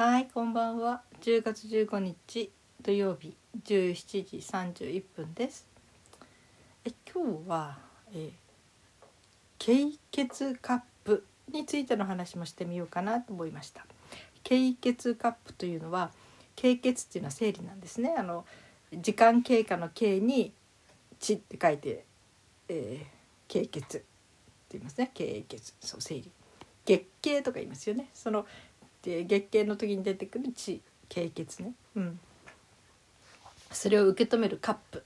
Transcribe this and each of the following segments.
はい、こんばんは。10月15日土曜日17時31分です。今日は、経血カップについての話もしてみようかなと思いました。経血カップというのは、経血っていうのは生理なんですね。時間経過の経に血って書いて、経血って言いますね。経血、そう生理、月経とか言いますよね。そので月経の時に出てくる血、経血ね、うん、それを受け止めるカップ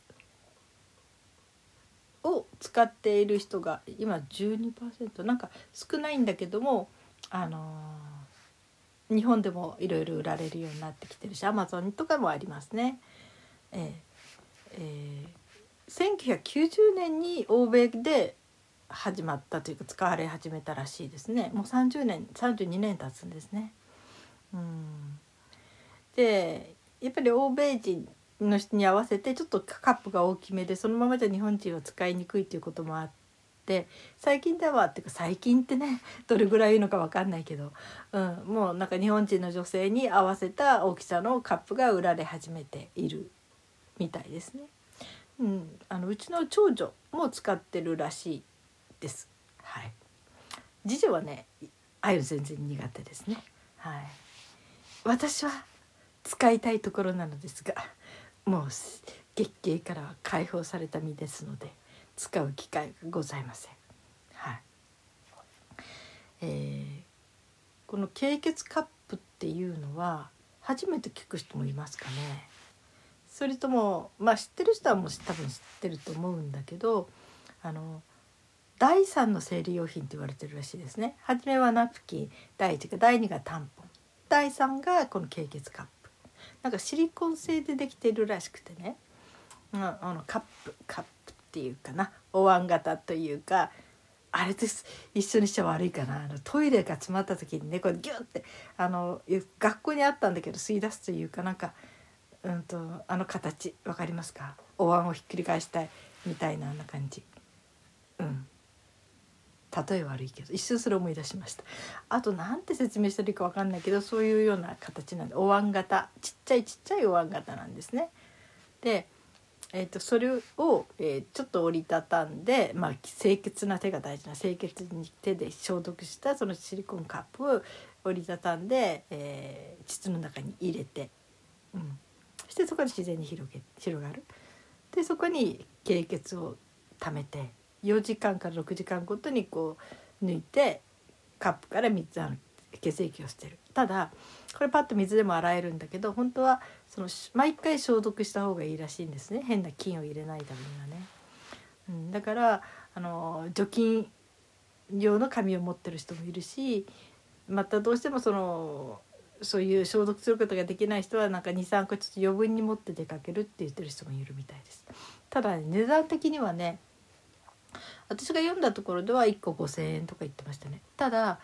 を使っている人が今 12%、 なんか少ないんだけども、日本でもいろいろ売られるようになってきてるし、 Amazon とかもありますね。1990年に欧米で始まったというか使われ始めたらしいですね。もう30年32年経つんですね。でやっぱり欧米人の人に合わせてちょっとカップが大きめで、そのままじゃ日本人は使いにくいということもあって、最近ではっていうか、最近ってねどれぐらい言うのか分かんないけど、もうなんか日本人の女性に合わせた大きさのカップが売られ始めているみたいですね。うちの長女も使ってるらしいです。はい、次女はねああいうの全然苦手ですね。はい、私は使いたいところなのですが、もう月経からは解放された身ですので使う機会がございません。はい、この経血カップっていうのは初めて聞く人もいますかね。それとも知ってる人はもう多分知ってると思うんだけど、第3の生理用品って言われてるらしいですね。初めはナプキン、第1が、第2がタンポン、第3がこの経血カップ。なんかシリコン製でできているらしくてね、カップっていうかな、お椀型というか、あれと一緒にしちゃ悪いかな。トイレが詰まった時にね、これギュッて学校にあったんだけど吸い出すというか、なんか形わかりますか？お椀をひっくり返したいみたいな、あんな感じ。例え悪いけど一瞬それを思い出しました。あとなんて説明したらいいか分かんないけど、そういうような形なんで、お椀型、ちっちゃいお椀型なんですね。で、それを、ちょっと折りたたんで、清潔な手が大事な、清潔に手で消毒したそのシリコンカップを折りたたんで、膣の中に入れて、そしてそこで自然に広がる。でそこに経血を溜めて4時間から6時間ごとにこう抜いて、カップから水血液を捨てる。ただこれパッと水でも洗えるんだけど、本当はその毎回消毒した方がいいらしいんですね。変な菌を入れないためにはね。だから除菌用の紙を持ってる人もいるし、またどうしてもそういう消毒することができない人は、なんか 2,3 個ちょっと余分に持って出かけるって言ってる人もいるみたいです。ただ、値段的にはね、私が読んだところでは1個5,000円とか言ってましたね。ただ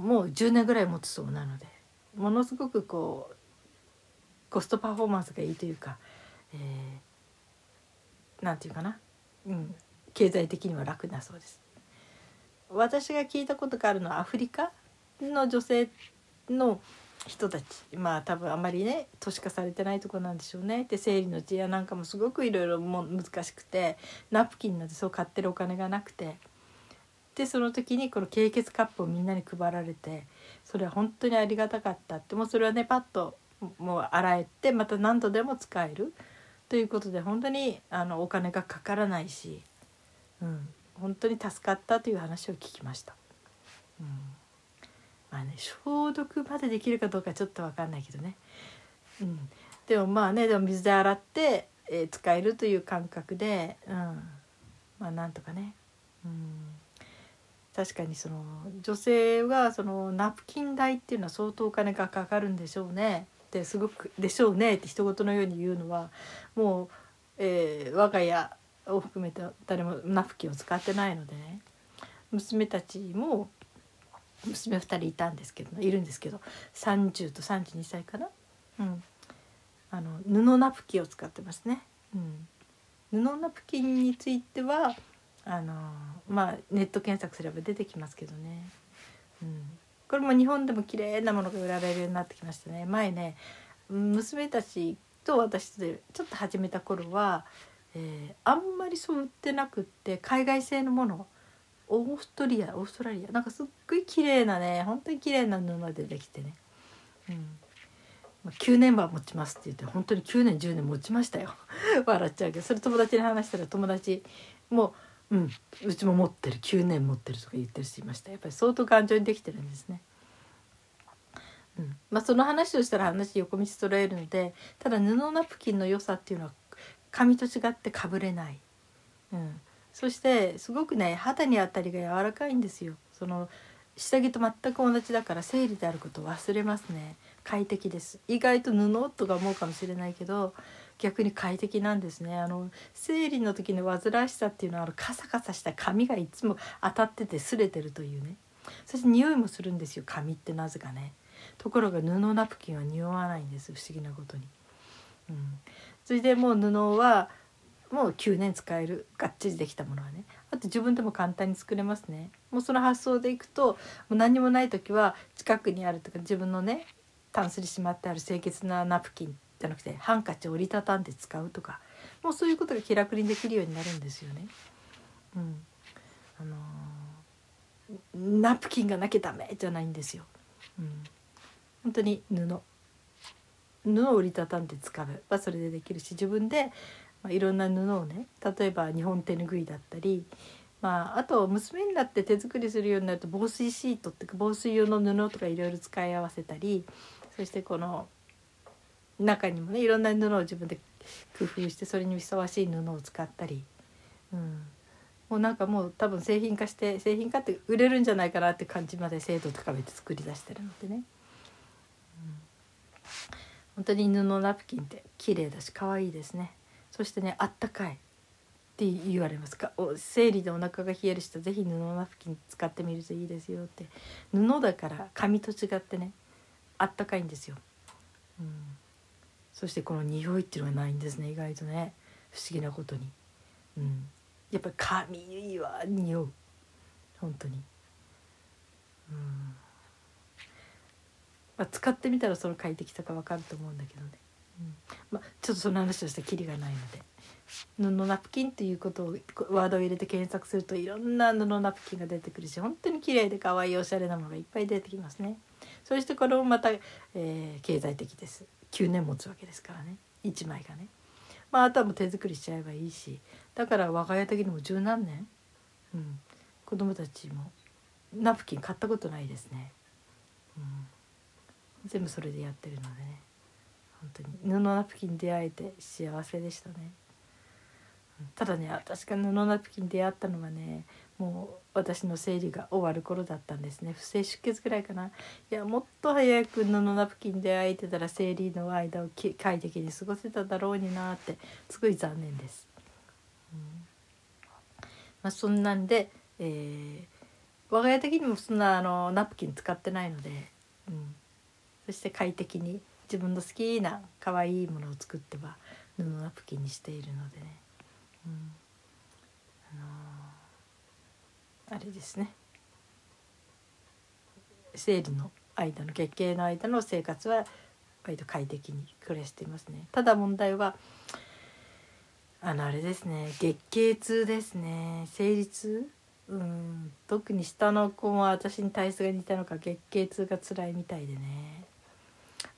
もう10年ぐらい持つそうなので、ものすごくこうコストパフォーマンスがいいというか、なんていうかな、経済的には楽なそうです。私が聞いたことがあるのは、アフリカの女性の人たち、多分あまりね都市化されてないとこなんでしょうね。で生理の治安なんかもすごくいろいろ難しくて、ナプキンなんてそう買ってるお金がなくて、でその時にこの経血カップをみんなに配られて、それは本当にありがたかったって。もうそれはねパッともう洗えて、また何度でも使えるということで、本当にお金がかからないし、本当に助かったという話を聞きました。消毒までできるかどうかちょっと分かんないけどね、でもでも水で洗って、使えるという感覚で、なんとかね、確かに女性はナプキン代っていうのは相当お金がかかるんでしょうね。ですごくでしょうねって一言のように言うのは、もう、我が家を含めて誰もナプキンを使ってないのでね、娘2人いたんですけど、いるんですけど、30と32歳かな、布ナプキンを使ってますね。布ナプキンについてはネット検索すれば出てきますけどね、これも日本でも綺麗なものが売られるようになってきましたね。前ね、娘たちと私でちょっと始めた頃は、あんまりそう売ってなくって、海外製のもの、オーストラリアなんかすっごい綺麗なね、本当に綺麗な布でできてね、9年は持ちますって言って、本当に9年10年持ちましたよ笑っちゃうけど、それ友達に話したら友達もうちも持ってる、9年持ってるとか言ってる人いました。やっぱり相当頑丈にできてるんですね。その話をしたら話横道そろえるので、ただ布ナプキンの良さっていうのは紙と違ってかぶれない、そしてすごくね、肌に当たりが柔らかいんですよ。その下着と全く同じだから、生理であることを忘れますね。快適です。意外と布とか思うかもしれないけど、逆に快適なんですね。生理の時の煩わしさっていうのは、カサカサした髪がいつも当たってて擦れてるというね。そして匂いもするんですよ、髪ってなぜかね。ところが布ナプキンは匂わないんです、不思議なことに。それでもう布はもう9年使える、がっちりできたものはね。あと自分でも簡単に作れますね。もうその発想でいくと、もう何にもない時は近くにあるとか、自分のねタンスにしまってある清潔なナプキンじゃなくて、ハンカチを折りたたんで使うとか、もうそういうことが気楽にできるようになるんですよね。ナプキンがなきゃダメじゃないんですよ。本当に布を折りたたんで使うはそれでできるし、自分でいろんな布をね、例えば日本手ぬぐいだったり、あと娘になって手作りするようになると、防水シートって防水用の布とかいろいろ使い合わせたり、そしてこの中にもね、いろんな布を自分で工夫して、それにふさわしい布を使ったり、もうなんかもう多分製品化って売れるんじゃないかなって感じまで精度高めて作り出してるのでね。本当に布ナプキンって綺麗だし可愛いですね。そしてね、あったかいって言われますか、生理でお腹が冷える人はぜひ布ナプキン使ってみるといいですよって。布だから紙と違ってね、あったかいんですよ。そしてこの匂いっていうのがないんですね、意外とね、不思議なことに。やっぱり紙は匂う、本当に。使ってみたらその快適さが分かると思うんだけどね。ちょっとその話をしたらキリがないので、布ナプキンっていうことをワードを入れて検索すると、いろんな布ナプキンが出てくるし、本当に綺麗で可愛いおしゃれなものがいっぱい出てきますね。そしてこれもまた、経済的です。9年持つわけですからね、1枚がね。あとはもう手作りしちゃえばいいし、だから我が家的にも十何年、子供たちもナプキン買ったことないですね。全部それでやってるのでね、本当に布ナプキン出会えて幸せでしたね。ただね、私が布ナプキン出会ったのはね、もう私の生理が終わる頃だったんですね。不正出血ぐらいかな。いや、もっと早く布ナプキン出会えてたら、生理の間を快適に過ごせただろうになって、すごい残念です。そんなんで、我が家的にもそんなナプキン使ってないので、そして快適に自分の好きな可愛いものを作っては布ナプキンにしているのでね、あれですね、生理の間の月経の間の生活は割と快適に暮らしていますね。ただ問題はあれですね、月経痛ですね、生理痛。特に下の子も私に体質が似たのか、月経痛が辛いみたいでね。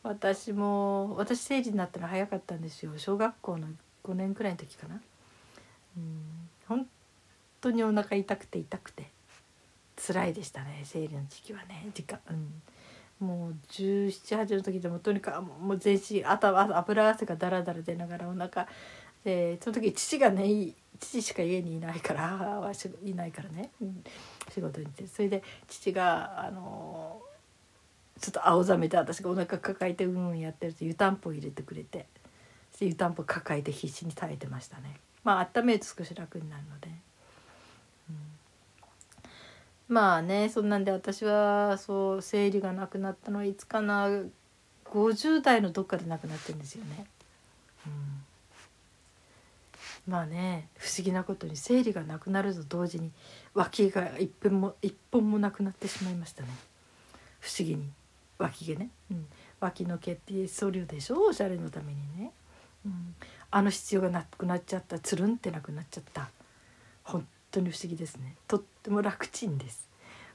私生理になったの早かったんですよ。小学校の5年くらいの時かな。本当にお腹痛くて辛いでしたね、生理の時期はね。もう17、18の時でもとにかくもう全身油汗がダラダラ出ながら、お腹で、その時父しか家にいないからね、仕事に行って、それで父がちょっと青ざめて、私がお腹抱えてやってると湯たんぽ入れてくれて、湯たんぽ抱えて必死に耐えてましたね。温めると少し楽になるので、そんなんで、私はそう、生理がなくなったのはいつかな、50代のどっかでなくなってるんですよね。不思議なことに、生理がなくなると同時に脇が一本もなくなってしまいましたね。不思議に脇毛ね、うん、脇の毛って剃るでしょ、おしゃれのためにね、うん、あの必要がなくなっちゃった、つるんってなくなっちゃった、本当に不思議ですね。とっても楽ちんです。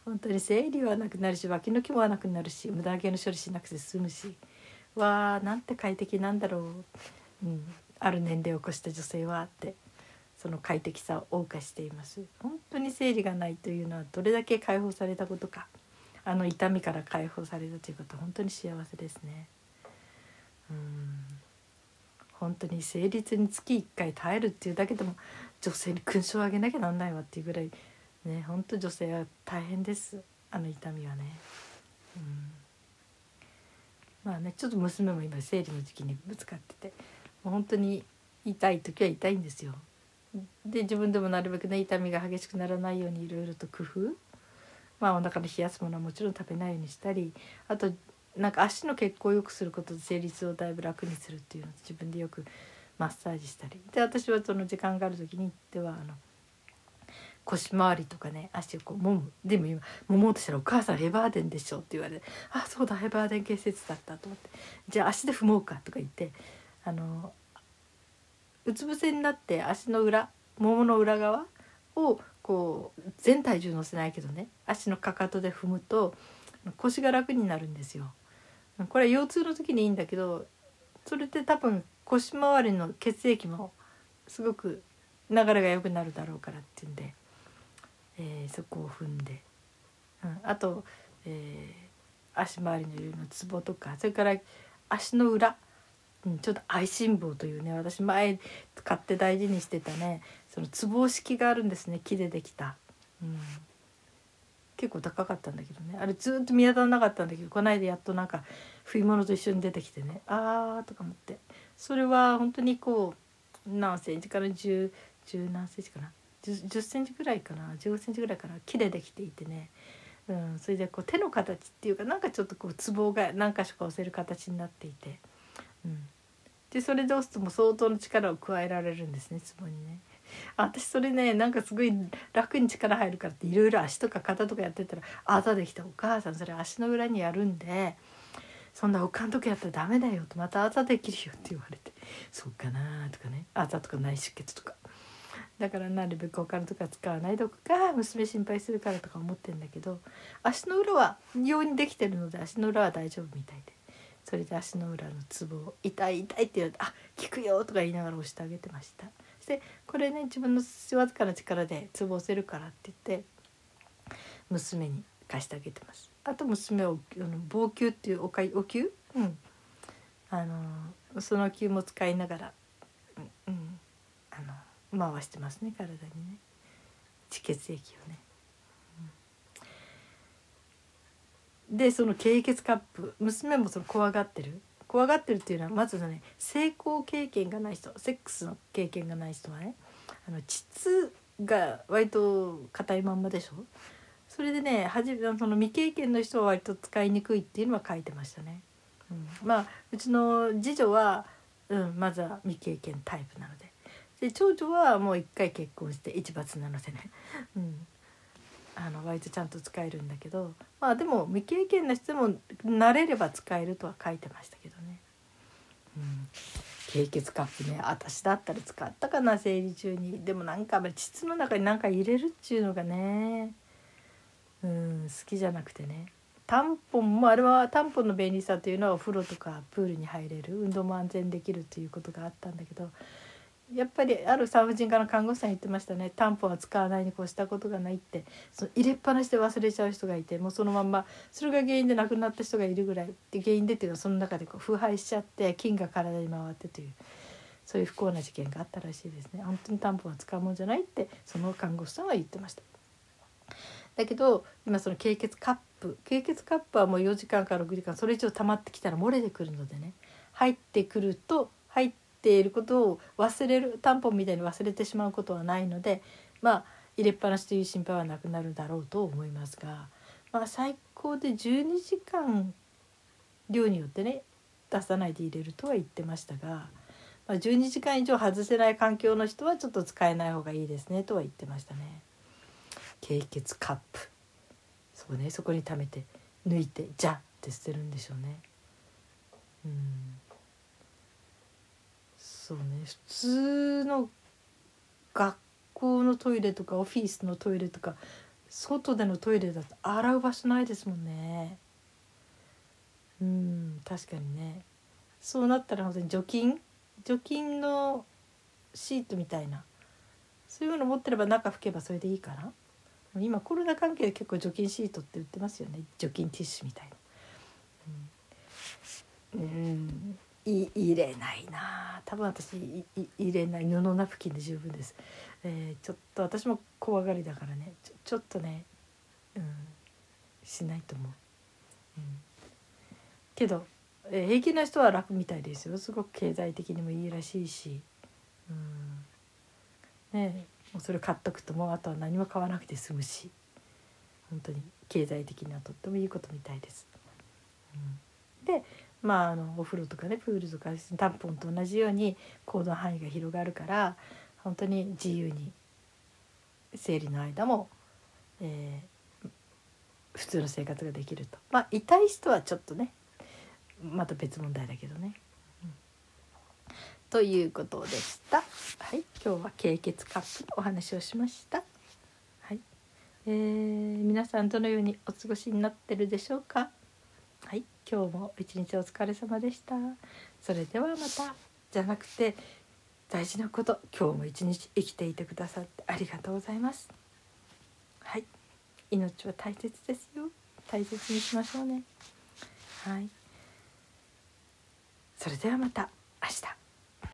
本当に生理はなくなるし、脇の毛もなくなるし、無駄毛の処理しなくて済むし、わーなんて快適なんだろう、うん、ある年齢を越した女性はって、その快適さを謳歌しています。本当に生理がないというのはどれだけ解放されたことか、あの痛みから解放されたということ、本当に幸せですね。本当に生理痛に月1回耐えるっていうだけでも女性に勲章をあげなきゃなんないわっていうぐらいね、本当女性は大変です、あの痛みはね。まあね、ちょっと娘も今生理の時期にぶつかってて、もう本当に痛い時は痛いんですよ。で自分でもなるべくね、痛みが激しくならないようにいろいろと工夫、まあお腹で冷やすものはもちろん食べないようにしたり、あとなんか足の血行を良くすることで生理痛をだいぶ楽にするっていうのを自分でよくマッサージしたりで、私はその時間がある時に行っては腰回りとかね、足をこう揉む。でも今揉もうとしたらお母さんヘバーデンでしょって言われて、あそうだヘバーデン結節だったと思って、じゃあ足で踏もうかとか言って、うつ伏せになって足の裏、ももの裏側をこう全体重乗せないけどね、足のかかとで踏むと腰が楽になるんですよ。これは腰痛の時にいいんだけど、それって多分腰周りの血液もすごく流れが良くなるだろうからっていうんで、そこを踏んで、あと、足周りの指のツボとか、それから足の裏、ちょっと愛心棒というね、私前買って大事にしてたね、そのつぼ式があるんですね、木でできた、結構高かったんだけどね、あれずっと見当たらなかったんだけど、この間やっとなんか冬物と一緒に出てきてね、あーとか思って、それは本当にこう何センチから10何センチかな10センチぐらいかな15センチぐらいかな、木でできていてね、それでこう手の形っていうか、なんかちょっとこうつぼが何か所か押せる形になっていて、でそれで押すともう相当の力を加えられるんですね、ツボにね。私それね、なんかすごい楽に力入るからっていろいろ足とか肩とかやってたら、あたできた、お母さんそれ足の裏にやるんで、そんな他のとこやったらダメだよと、またあたできるよって言われて、そうかなとかね、あたとか内出血とか、だからなるべく他のとこは使わないとか、娘心配するからとか思ってんだけど、足の裏は用にできてるので足の裏は大丈夫みたいで。それで足の裏のツボを痛い痛いって言われて、あ効くよとか言いながら押してあげてました。そしてこれね、自分のわずかな力でツボ押せるからって言って娘に貸してあげてます。あと娘を棒灸っていうお灸、その灸も使いながら、回してますね、体にね、血液をね。でその経血カップ、娘もその怖がってるっていうのは、まずね、性交経験がない人、セックスの経験がない人はね、膣が割と硬いまんまでしょ。それでね、その未経験の人は割と使いにくいっていうのは書いてましたね。まあうちの次女は、まずは未経験タイプなので、で長女はもう1回結婚して一抜なのでね、割とちゃんと使えるんだけど、まあでも未経験な人でも慣れれば使えるとは書いてましたけどね。経血カップね、私だったら使ったかな、生理中に。でもなんか膣の中に何か入れるっていうのがね、好きじゃなくてね。タンポンも、あれはタンポンの便利さというのはお風呂とかプールに入れる、運動も安全できるということがあったんだけど、やっぱりある産婦人科の看護師さん言ってましたね、タンポンは使わないに越したことがないって。その入れっぱなしで忘れちゃう人がいて、もうそのまんまそれが原因で亡くなった人がいるぐらいで、原因でっていうのはその中でこう腐敗しちゃって菌が体に回ってという、そういう不幸な事件があったらしいですね。本当にタンポンは使うもんじゃないってその看護師さんは言ってました。だけど今その経血カップはもう4時間から6時間それ以上溜まってきたら漏れてくるのでね、入っていることを忘れる、タンポンみたいに忘れてしまうことはないので、入れっぱなしという心配はなくなるだろうと思いますが、最高で12時間量によってね出さないで入れるとは言ってましたが、12時間以上外せない環境の人はちょっと使えない方がいいですねとは言ってましたね。経血カップ、そうね、そこに溜めて抜いてじゃって捨てるんでしょうね。そうね、普通の学校のトイレとかオフィスのトイレとか外でのトイレだと洗う場所ないですもんね。確かにね。そうなったら本当に除菌のシートみたいなそういうの持ってれば中拭けばそれでいいから、今コロナ関係で結構除菌シートって売ってますよね。除菌ティッシュみたいな。入れないな。多分私入れない。布ナプキンで十分です。ちょっと私も怖がりだからね。ちょっとね、しないと思う。けど、平気な人は楽みたいですよ。すごく経済的にもいいらしいし、ね、もうそれ買っとくともうあとは何も買わなくて済むし、本当に経済的にはとってもいいことみたいです。で、お風呂とかね、プールとかタンポンと同じように行動範囲が広がるから本当に自由に生理の間も、普通の生活ができると。痛い人はちょっとねまた別問題だけどね、ということでした、はい、今日は経血カップのお話をしました、はい。皆さんどのようにお過ごしになってるでしょうか。はい、今日も一日お疲れ様でした。それではまたじゃなくて大事なこと、今日も一日生きていてくださってありがとうございます。はい、命は大切ですよ。大切にしましょうね。はい。それではまた明日。